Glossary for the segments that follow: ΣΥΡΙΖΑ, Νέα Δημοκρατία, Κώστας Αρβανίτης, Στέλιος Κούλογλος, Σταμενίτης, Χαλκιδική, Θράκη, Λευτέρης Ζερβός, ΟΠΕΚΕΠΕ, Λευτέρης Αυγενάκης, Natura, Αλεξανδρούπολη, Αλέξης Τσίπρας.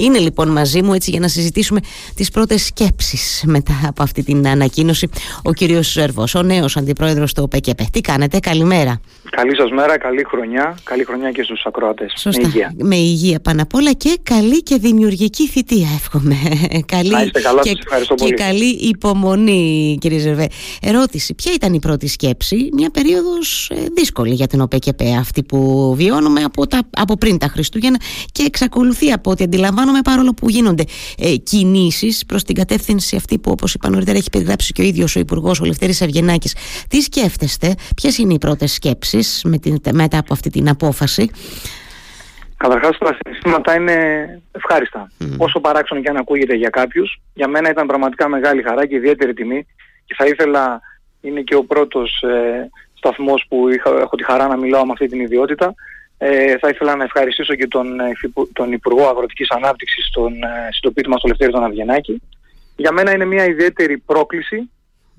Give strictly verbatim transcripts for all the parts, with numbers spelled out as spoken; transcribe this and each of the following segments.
Είναι λοιπόν μαζί μου έτσι για να συζητήσουμε τις πρώτες σκέψεις μετά από αυτή την ανακοίνωση ο κύριος Ζερβός, ο νέος αντιπρόεδρος του ΟΠΕΚΕΠΕ. Τι κάνετε, καλημέρα. Καλή σας μέρα, καλή χρονιά, καλή χρονιά και στους ακροατές. Σωστά, με υγεία. Με υγεία πάνω απ' όλα και καλή και δημιουργική θητεία εύχομαι. Καλή να είστε καλά, και, σας ευχαριστώ πολύ. Και καλή υπομονή κύριε Ζερβέ. Ερώτηση, ποια ήταν η πρώτη σκέψη, μια περίοδος δύσκολη για την ΟΠΕΚΕΠΕ αυτή που βιώνουμε από, τα, από πριν τα Χριστούγεννα και εξακολουθεί από ό,τι αντιλαμβάνομαι παρόλο που γίνονται ε, κινήσεις προς την κατεύθυνση αυτή που όπως είπα νωρίτερα έχει περιγράψει και ο ίδιος ο Υπουργός, ο Λευτέρης Αυγενάκης. Τι σκέφτεστε, ποιες είναι οι πρώτες σκέψεις με την, μετά από αυτή την απόφαση? Καταρχάς τα συναισθήματα είναι ευχάριστα. Mm. Όσο παράξενο και αν ακούγεται για κάποιους, για μένα ήταν πραγματικά μεγάλη χαρά και ιδιαίτερη τιμή και θα ήθελα, είναι και ο πρώτος ε, σταθμός που είχα, έχω τη χαρά να μιλάω με αυτή την ιδιότητα. Ε, θα ήθελα να ευχαριστήσω και τον, τον Υπουργό Αγροτικής Ανάπτυξης, τον συντοπίτη μας, τον Λευτέρη τον Αυγενάκη. Για μένα είναι μια ιδιαίτερη πρόκληση,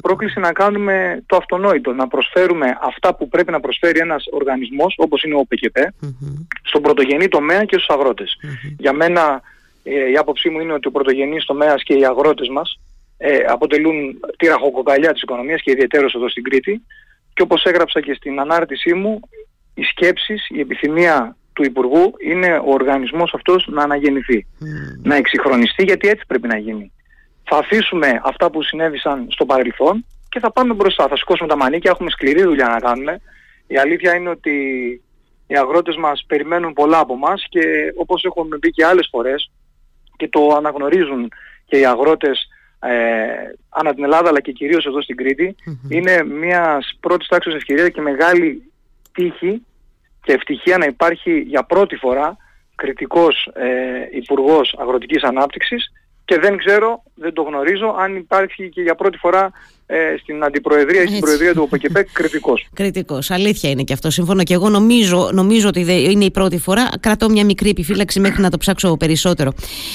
πρόκληση να κάνουμε το αυτονόητο, να προσφέρουμε αυτά που πρέπει να προσφέρει ένας οργανισμός, όπως είναι ο ΟΠΕΚΕΠΕ, mm-hmm. στον πρωτογενή τομέα και στους αγρότες. Mm-hmm. Για μένα ε, η άποψή μου είναι ότι ο πρωτογενής τομέας και οι αγρότες μας ε, αποτελούν τη ραχοκοκαλιά της οικονομίας και ιδιαιτέρως εδώ στην Κρήτη. Και όπως έγραψα και στην ανάρτησή μου, οι σκέψεις, η επιθυμία του Υπουργού είναι ο οργανισμός αυτός να αναγεννηθεί, mm. να εξυγχρονιστεί, γιατί έτσι πρέπει να γίνει. Θα αφήσουμε αυτά που συνέβησαν στο παρελθόν και θα πάμε μπροστά, θα σηκώσουμε τα μανίκια, έχουμε σκληρή δουλειά να κάνουμε. Η αλήθεια είναι ότι οι αγρότες μας περιμένουν πολλά από μας και όπως έχουμε πει και άλλες φορές και το αναγνωρίζουν και οι αγρότες ε, ανά την Ελλάδα αλλά και κυρίως εδώ στην Κρήτη, mm-hmm. είναι μια πρώτη τάξη ευκαιρία και μεγάλη τύχη και ευτυχία να υπάρχει για πρώτη φορά κριτικός ε, Υπουργός Αγροτικής Ανάπτυξης και δεν ξέρω, δεν το γνωρίζω, αν υπάρχει και για πρώτη φορά ε, στην Αντιπροεδρία ή στην Προεδρία του ΟΠΕΚΕΠΕ κριτικός. Κριτικός, αλήθεια είναι και αυτό. Συμφωνώ και εγώ νομίζω, νομίζω ότι είναι η πρώτη φορά. Κρατώ μια μικρή επιφύλαξη μέχρι να το ψάξω περισσότερο.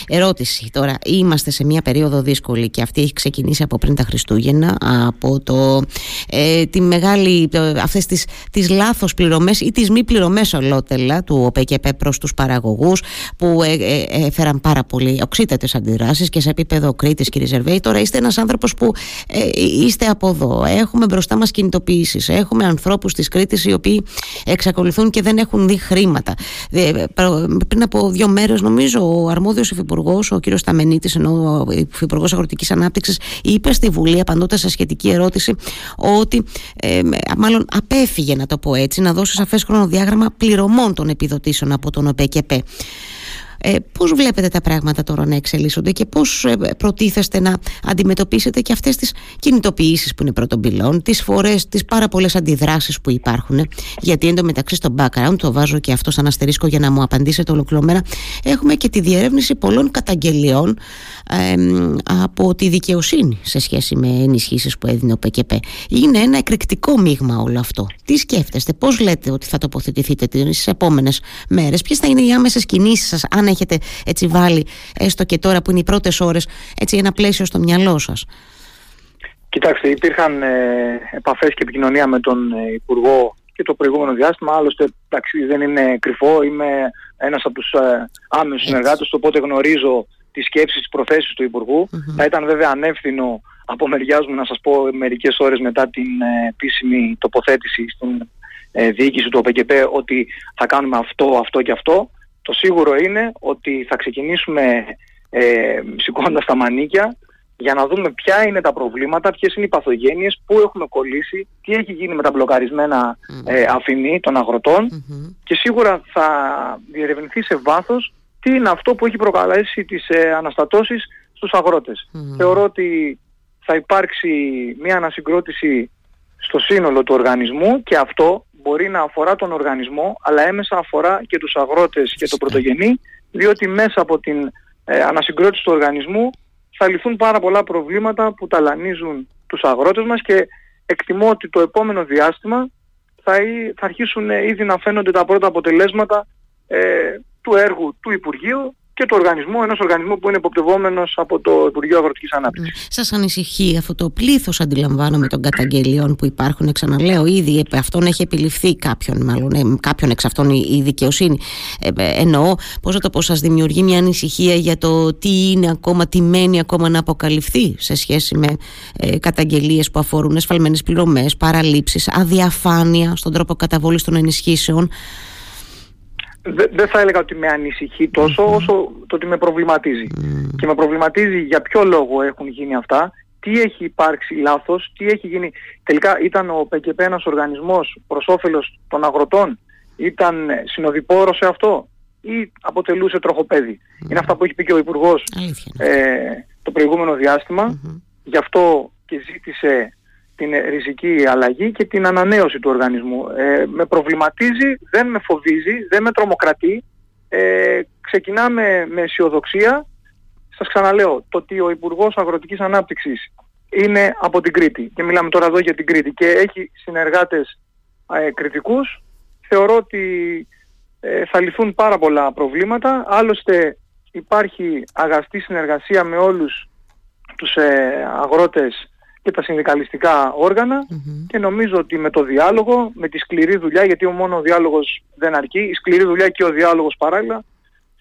Ερώτηση τώρα. Είμαστε σε μια περίοδο δύσκολη και αυτή έχει ξεκινήσει από πριν τα Χριστούγεννα, από το, ε, τη μεγάλη, το, αυτές τις, τις λάθος πληρωμές ή τις μη πληρωμές ολότελα του ΟΠΕΚΕΠΕ προς τους παραγωγούς που ε, ε, ε, έφεραν πάρα πολύ οξύτατες αντιδράσεις. Και σε επίπεδο Κρήτης, κύριε Ζερβέη, τώρα είστε ένας άνθρωπος που ε, είστε από εδώ. Έχουμε μπροστά μας κινητοποιήσεις. Έχουμε ανθρώπους της Κρήτης οι οποίοι εξακολουθούν και δεν έχουν δει χρήματα. Ε, πριν από δύο μέρες, νομίζω, ο αρμόδιος υφυπουργός, ο κύριος Σταμενίτης, ενώ ο υφυπουργός Αγροτικής Ανάπτυξης, είπε στη Βουλή, απαντώντας σε σχετική ερώτηση, ότι ε, μάλλον απέφυγε, να το πω έτσι, να δώσει σαφές χρονοδιάγραμμα πληρωμών των επιδοτήσεων από τον ΟΠΕΚΕΠΕ. Ε, πώς βλέπετε τα πράγματα τώρα να εξελίσσονται και πώς ε, προτίθεστε να αντιμετωπίσετε και αυτές τις κινητοποιήσεις που είναι πρώτων πυλών, τις φορές, τις πάρα πολλές αντιδράσεις που υπάρχουν? Γιατί εντωμεταξύ στο background, το βάζω και αυτό σαν αστερίσκο για να μου απαντήσετε ολοκληρωμένα, έχουμε και τη διερεύνηση πολλών καταγγελιών ε, από τη δικαιοσύνη σε σχέση με ενισχύσεις που έδινε ο ΟΠΕΚΕΠΕ. Είναι ένα εκρηκτικό μείγμα όλο αυτό. Τι σκέφτεστε, πώς λέτε ότι θα τοποθετηθείτε τις επόμενες μέρες, ποιες θα είναι οι άμεσες κινήσεις σας, αν έχετε έτσι βάλει, έστω και τώρα που είναι οι πρώτες ώρες, έτσι ένα πλαίσιο στο μυαλό σας? Κοιτάξτε, υπήρχαν ε, επαφές και επικοινωνία με τον Υπουργό και το προηγούμενο διάστημα. Άλλωστε, εντάξει, δεν είναι κρυφό, είμαι ένας από τους ε, άμεσους συνεργάτες, οπότε γνωρίζω τις σκέψεις, τις προθέσεις του Υπουργού. Mm-hmm. Θα ήταν βέβαια ανεύθυνο από μεριάς μου να σας πω μερικές ώρες μετά την ε, επίσημη τοποθέτηση στην ε, διοίκηση του ΟΠΕΚΕΠΕ ότι θα κάνουμε αυτό, αυτό και αυτό. Το σίγουρο είναι ότι θα ξεκινήσουμε ε, σηκώντας τα μανίκια για να δούμε ποια είναι τα προβλήματα, ποιες είναι οι παθογένειες, πού έχουμε κολλήσει, τι έχει γίνει με τα μπλοκαρισμένα ε, αφηνή των αγροτών mm-hmm. και σίγουρα θα διερευνηθεί σε βάθος τι είναι αυτό που έχει προκαλέσει τις ε, αναστατώσεις στους αγρότες. Mm-hmm. Θεωρώ ότι θα υπάρξει μια ανασυγκρότηση στο σύνολο του οργανισμού και αυτό μπορεί να αφορά τον οργανισμό, αλλά έμεσα αφορά και τους αγρότες και το πρωτογενή, διότι μέσα από την ε, ανασυγκρότηση του οργανισμού θα λυθούν πάρα πολλά προβλήματα που ταλανίζουν τους αγρότες μας και εκτιμώ ότι το επόμενο διάστημα θα, ή, θα αρχίσουν ε, ήδη να φαίνονται τα πρώτα αποτελέσματα ε, του έργου του Υπουργείου και του οργανισμού, ενός οργανισμού που είναι υποπτευόμενος από το Υπουργείο Αγροτικής Ανάπτυξης. Σας ανησυχεί αυτό το πλήθος, αντιλαμβάνομαι, των καταγγελιών που υπάρχουν? Ξαναλέω, ήδη επ' αυτών έχει επιληφθεί κάποιον, μάλλον κάποιον εξ αυτών η δικαιοσύνη. Ε, εννοώ, πώς θα το πω, σας δημιουργεί μια ανησυχία για το τι είναι ακόμα, τι μένει ακόμα να αποκαλυφθεί σε σχέση με ε, καταγγελίες που αφορούν εσφαλμένες πληρωμές, παραλήψεις, αδιαφάνεια στον τρόπο καταβόλης των ενισχύσεων? Δεν θα έλεγα ότι με ανησυχεί τόσο όσο το ότι με προβληματίζει. Και με προβληματίζει για ποιο λόγο έχουν γίνει αυτά, τι έχει υπάρξει λάθος, τι έχει γίνει. Τελικά ήταν ο ΟΠΕΚΕΠΕ ένας οργανισμός προς όφελος των αγροτών, ήταν συνοδοιπόρος σε αυτό ή αποτελούσε τροχοπέδι? Είναι αυτά που έχει πει και ο Υπουργός ε, το προηγούμενο διάστημα, γι' αυτό και ζήτησε την ριζική αλλαγή και την ανανέωση του οργανισμού. Ε, με προβληματίζει, δεν με φοβίζει, δεν με τρομοκρατεί. Ε, ξεκινάμε με αισιοδοξία. Σας ξαναλέω, το ότι ο Υπουργός Αγροτικής Ανάπτυξης είναι από την Κρήτη, και μιλάμε τώρα εδώ για την Κρήτη, και έχει συνεργάτες ε, κριτικούς, θεωρώ ότι ε, θα λυθούν πάρα πολλά προβλήματα. Άλλωστε υπάρχει αγαστή συνεργασία με όλους τους ε, αγρότες και τα συνδικαλιστικά όργανα, mm-hmm. και νομίζω ότι με το διάλογο, με τη σκληρή δουλειά, γιατί ο μόνο διάλογος δεν αρκεί, η σκληρή δουλειά και ο διάλογος παράλληλα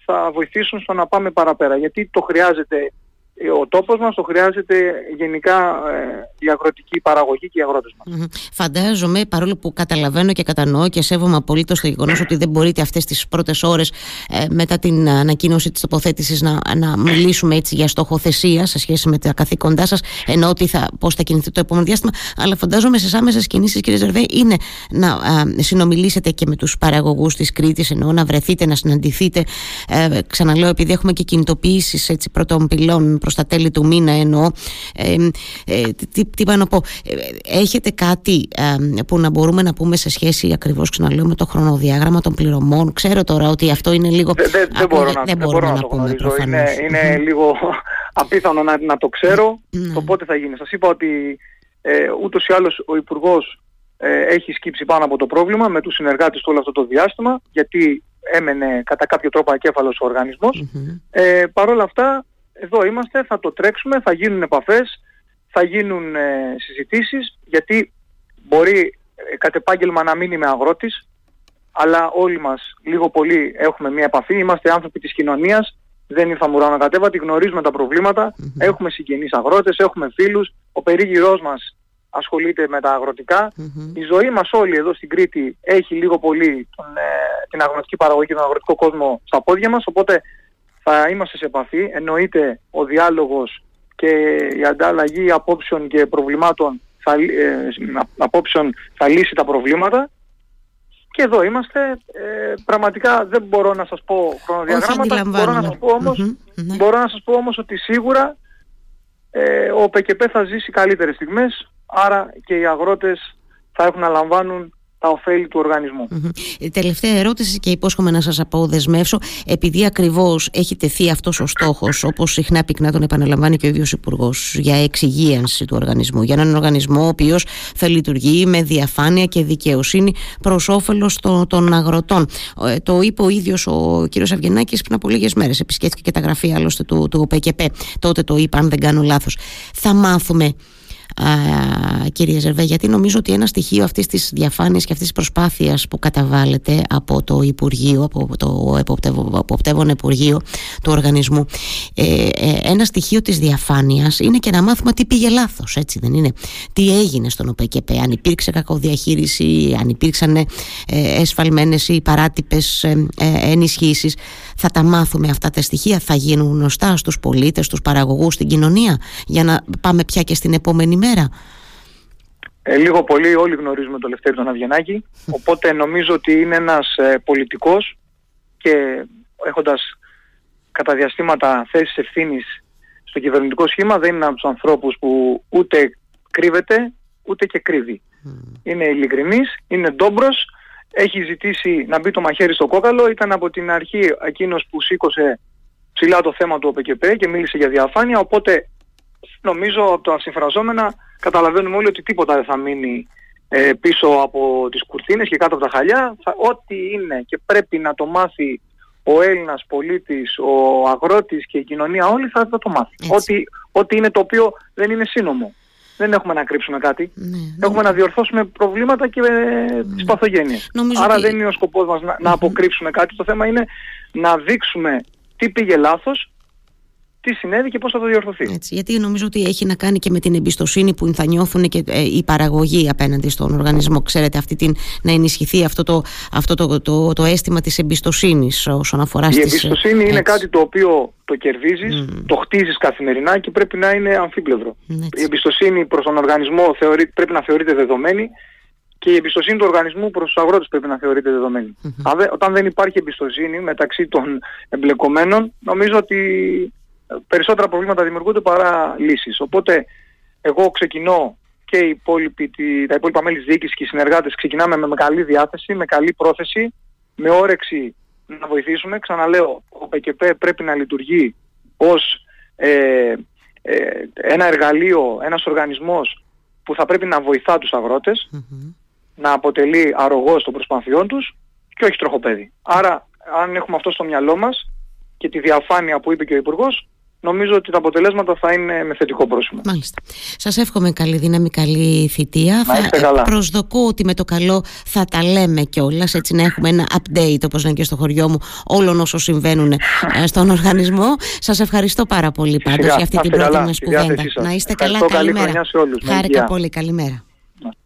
θα βοηθήσουν στο να πάμε παραπέρα, γιατί το χρειάζεται ο τόπος μας, το χρειάζεται γενικά ε, η αγροτική παραγωγή και οι αγρότες μας. Mm-hmm. Φαντάζομαι, παρόλο που καταλαβαίνω και κατανοώ και σέβομαι απολύτως το γεγονός ότι δεν μπορείτε αυτές τις πρώτες ώρες ε, μετά την ανακοίνωση της τοποθέτησης να, να μιλήσουμε έτσι για στοχοθεσία σε σχέση με τα καθήκοντά σας, ενώ ότι θα, πώς θα κινηθεί το επόμενο διάστημα, αλλά φαντάζομαι στις άμεσες κινήσεις, κύριε Ζερβέ, είναι να ε, συνομιλήσετε και με τους παραγωγούς της Κρήτης, ενώ να βρεθείτε, να συναντηθείτε. Ε, ξαναλέω, επειδή έχουμε και κινητοποιήσεις πρώτων πυλών προς τα τέλη του μήνα, εννοώ, ε, ε, τι, τι πάνω πω, ε, έχετε κάτι ε, που να μπορούμε να πούμε σε σχέση ακριβώς, ξαναλέω, με το χρονοδιάγραμμα των πληρωμών? Ξέρω τώρα ότι αυτό είναι λίγο... Δεν δε, δε μπορώ, δε, δε μπορώ να, να το πούμε, γνωρίζω, είναι, είναι λίγο απίθανο να, να το ξέρω, ναι. Το πότε θα γίνει. Σας είπα ότι ε, ούτως ή άλλως ο Υπουργός ε, έχει σκύψει πάνω από το πρόβλημα με τους συνεργάτες του όλο αυτό το διάστημα, γιατί έμενε κατά κάποιο τρόπο ακέφαλος ο οργανισμός. Mm-hmm. Ε, Παρ' όλα αυτά, εδώ είμαστε, θα το τρέξουμε, θα γίνουν επαφές, θα γίνουν ε, συζητήσεις, γιατί μπορεί ε, κατ' επάγγελμα να μην είμαι αγρότης, αλλά όλοι μας λίγο πολύ έχουμε μια επαφή, είμαστε άνθρωποι της κοινωνίας, δεν ήρθαμε ουρανοκατέβατοι, γνωρίζουμε τα προβλήματα, mm-hmm. έχουμε συγγενείς αγρότες, έχουμε φίλους, ο περίγυρός μας ασχολείται με τα αγροτικά, mm-hmm. η ζωή μας όλη εδώ στην Κρήτη έχει λίγο πολύ τον, ε, την αγροτική παραγωγή και τον αγροτικό κόσμο στα πόδια μας, οπότε θα είμαστε σε επαφή. Εννοείται ο διάλογος και η ανταλλαγή απόψεων και προβλημάτων θα, ε, απόψεων θα λύσει τα προβλήματα. Και εδώ είμαστε. Ε, πραγματικά δεν μπορώ να σας πω χρονοδιαγράμματα. Μπορώ να σας πω όμως, mm-hmm, ναι. μπορώ να σας πω όμως ότι σίγουρα ε, ο ΟΠΕΚΕΠΕ θα ζήσει καλύτερες στιγμές, άρα και οι αγρότες θα έχουν να λαμβάνουν τα ωφέλη του οργανισμού. Mm-hmm. Τελευταία ερώτηση, και υπόσχομαι να σας αποδεσμεύσω, επειδή ακριβώς έχει τεθεί αυτός ο στόχος, όπως συχνά πυκνά τον επαναλαμβάνει και ο ίδιος Υπουργός, για εξυγίανση του οργανισμού, για έναν οργανισμό ο οποίος θα λειτουργεί με διαφάνεια και δικαιοσύνη προς όφελος των, των αγροτών. Το είπε ο ίδιος ο κύριος Αυγενάκης πριν από λίγες μέρες, επισκέφθηκε και τα γραφεία άλλωστε του, του ΟΠΕΚΕΠΕ, τότε το είπα, αν δεν κάνω λάθος. Θα μάθουμε, Uh, κύριε Ζερβέ, γιατί νομίζω ότι ένα στοιχείο αυτής της διαφάνειας και αυτής της προσπάθειας που καταβάλλεται από το Υπουργείο, από το εποπτεύον Υπουργείο του οργανισμού, ε, ε, ένα στοιχείο της διαφάνειας είναι και να μάθουμε τι πήγε λάθος, έτσι δεν είναι? Τι έγινε στον ΟΠΕΚΕΠΕ, αν υπήρξε κακοδιαχείριση, αν υπήρξαν ε, εσφαλμένες ή παράτυπες ε, ε, ενισχύσεις. Θα τα μάθουμε αυτά τα στοιχεία, θα γίνουν γνωστά στους πολίτες, στους παραγωγούς, στην κοινωνία, για να πάμε πια και στην επόμενη μέρα. Ε, λίγο πολύ όλοι γνωρίζουμε τον Λευτέρη τον Αυγενάκη, οπότε νομίζω ότι είναι ένας ε, πολιτικός, και έχοντας κατά διαστήματα θέσεις ευθύνης στο κυβερνητικό σχήμα, δεν είναι από τους ανθρώπους που ούτε κρύβεται ούτε και κρύβει. Mm. Είναι ειλικρινής, είναι ντόμπρος, έχει ζητήσει να μπει το μαχαίρι στο κόκαλο, ήταν από την αρχή εκείνος που σήκωσε ψηλά το θέμα του ΟΠΕΚΕΠΕ και μίλησε για διαφάνεια, οπότε νομίζω από τα συμφραζόμενα καταλαβαίνουμε όλοι ότι τίποτα δεν θα μείνει ε, πίσω από τις κουρτίνες και κάτω από τα χαλιά. Θα, ό,τι είναι και πρέπει να το μάθει ο Έλληνας πολίτης, ο αγρότης και η κοινωνία όλοι θα το μάθει. Ότι, ότι είναι το οποίο δεν είναι σύνομο. Δεν έχουμε να κρύψουμε κάτι. Ναι, έχουμε ναι. να διορθώσουμε προβλήματα και ναι. τις παθογένειες. Νομίζω Άρα ότι... δεν είναι ο σκοπός μας να, να αποκρύψουμε κάτι. Το θέμα είναι να δείξουμε τι πήγε λάθος, τι συνέβη και πώς θα το διορθωθεί. Έτσι, γιατί νομίζω ότι έχει να κάνει και με την εμπιστοσύνη που θα νιώθουν και ε, οι παραγωγοί απέναντι στον οργανισμό. Ξέρετε, αυτή την, να ενισχυθεί αυτό το, αυτό το, το, το, το αίσθημα της εμπιστοσύνης όσον αφορά στις... Η εμπιστοσύνη έτσι. είναι κάτι το οποίο το κερδίζεις, mm. το χτίζεις καθημερινά και πρέπει να είναι αμφίπλευρο. Έτσι. Η εμπιστοσύνη προς τον οργανισμό θεωρεί, πρέπει να θεωρείται δεδομένη και η εμπιστοσύνη του οργανισμού προς τους αγρότες πρέπει να θεωρείται δεδομένη. Mm-hmm. Όταν δεν υπάρχει εμπιστοσύνη μεταξύ των εμπλεκομένων, νομίζω ότι περισσότερα προβλήματα δημιουργούνται παρά λύσεις. Οπότε εγώ ξεκινώ και οι υπόλοιποι, τα υπόλοιπα μέλη της διοίκησης και οι συνεργάτες ξεκινάμε με καλή διάθεση, με καλή πρόθεση, με όρεξη να βοηθήσουμε. Ξαναλέω, ο ΠΕΚΕΠΕ πρέπει να λειτουργεί ως ε, ε, ένα εργαλείο, ένας οργανισμός που θα πρέπει να βοηθά τους αγρότες, mm-hmm. να αποτελεί αρρωγός των προσπαθειών τους και όχι τροχοπέδι. Άρα αν έχουμε αυτό στο μυαλό μας και τη διαφάνεια που είπε και ο Υπουργός, νομίζω ότι τα αποτελέσματα θα είναι με θετικό πρόσημο. Μάλιστα. Σας εύχομαι καλή δύναμη, καλή θητεία. Να είστε καλά. Προσδοκώ ότι με το καλό θα τα λέμε κιόλας, έτσι να έχουμε ένα update, όπως λένε και στο χωριό μου, όλων όσων συμβαίνουν στον οργανισμό. Σας ευχαριστώ πάρα πολύ πάντως για αυτή την πρώτη μας κουβέντα. Να είστε καλά, καλημέρα. Χάρηκα πολύ, καλημέρα.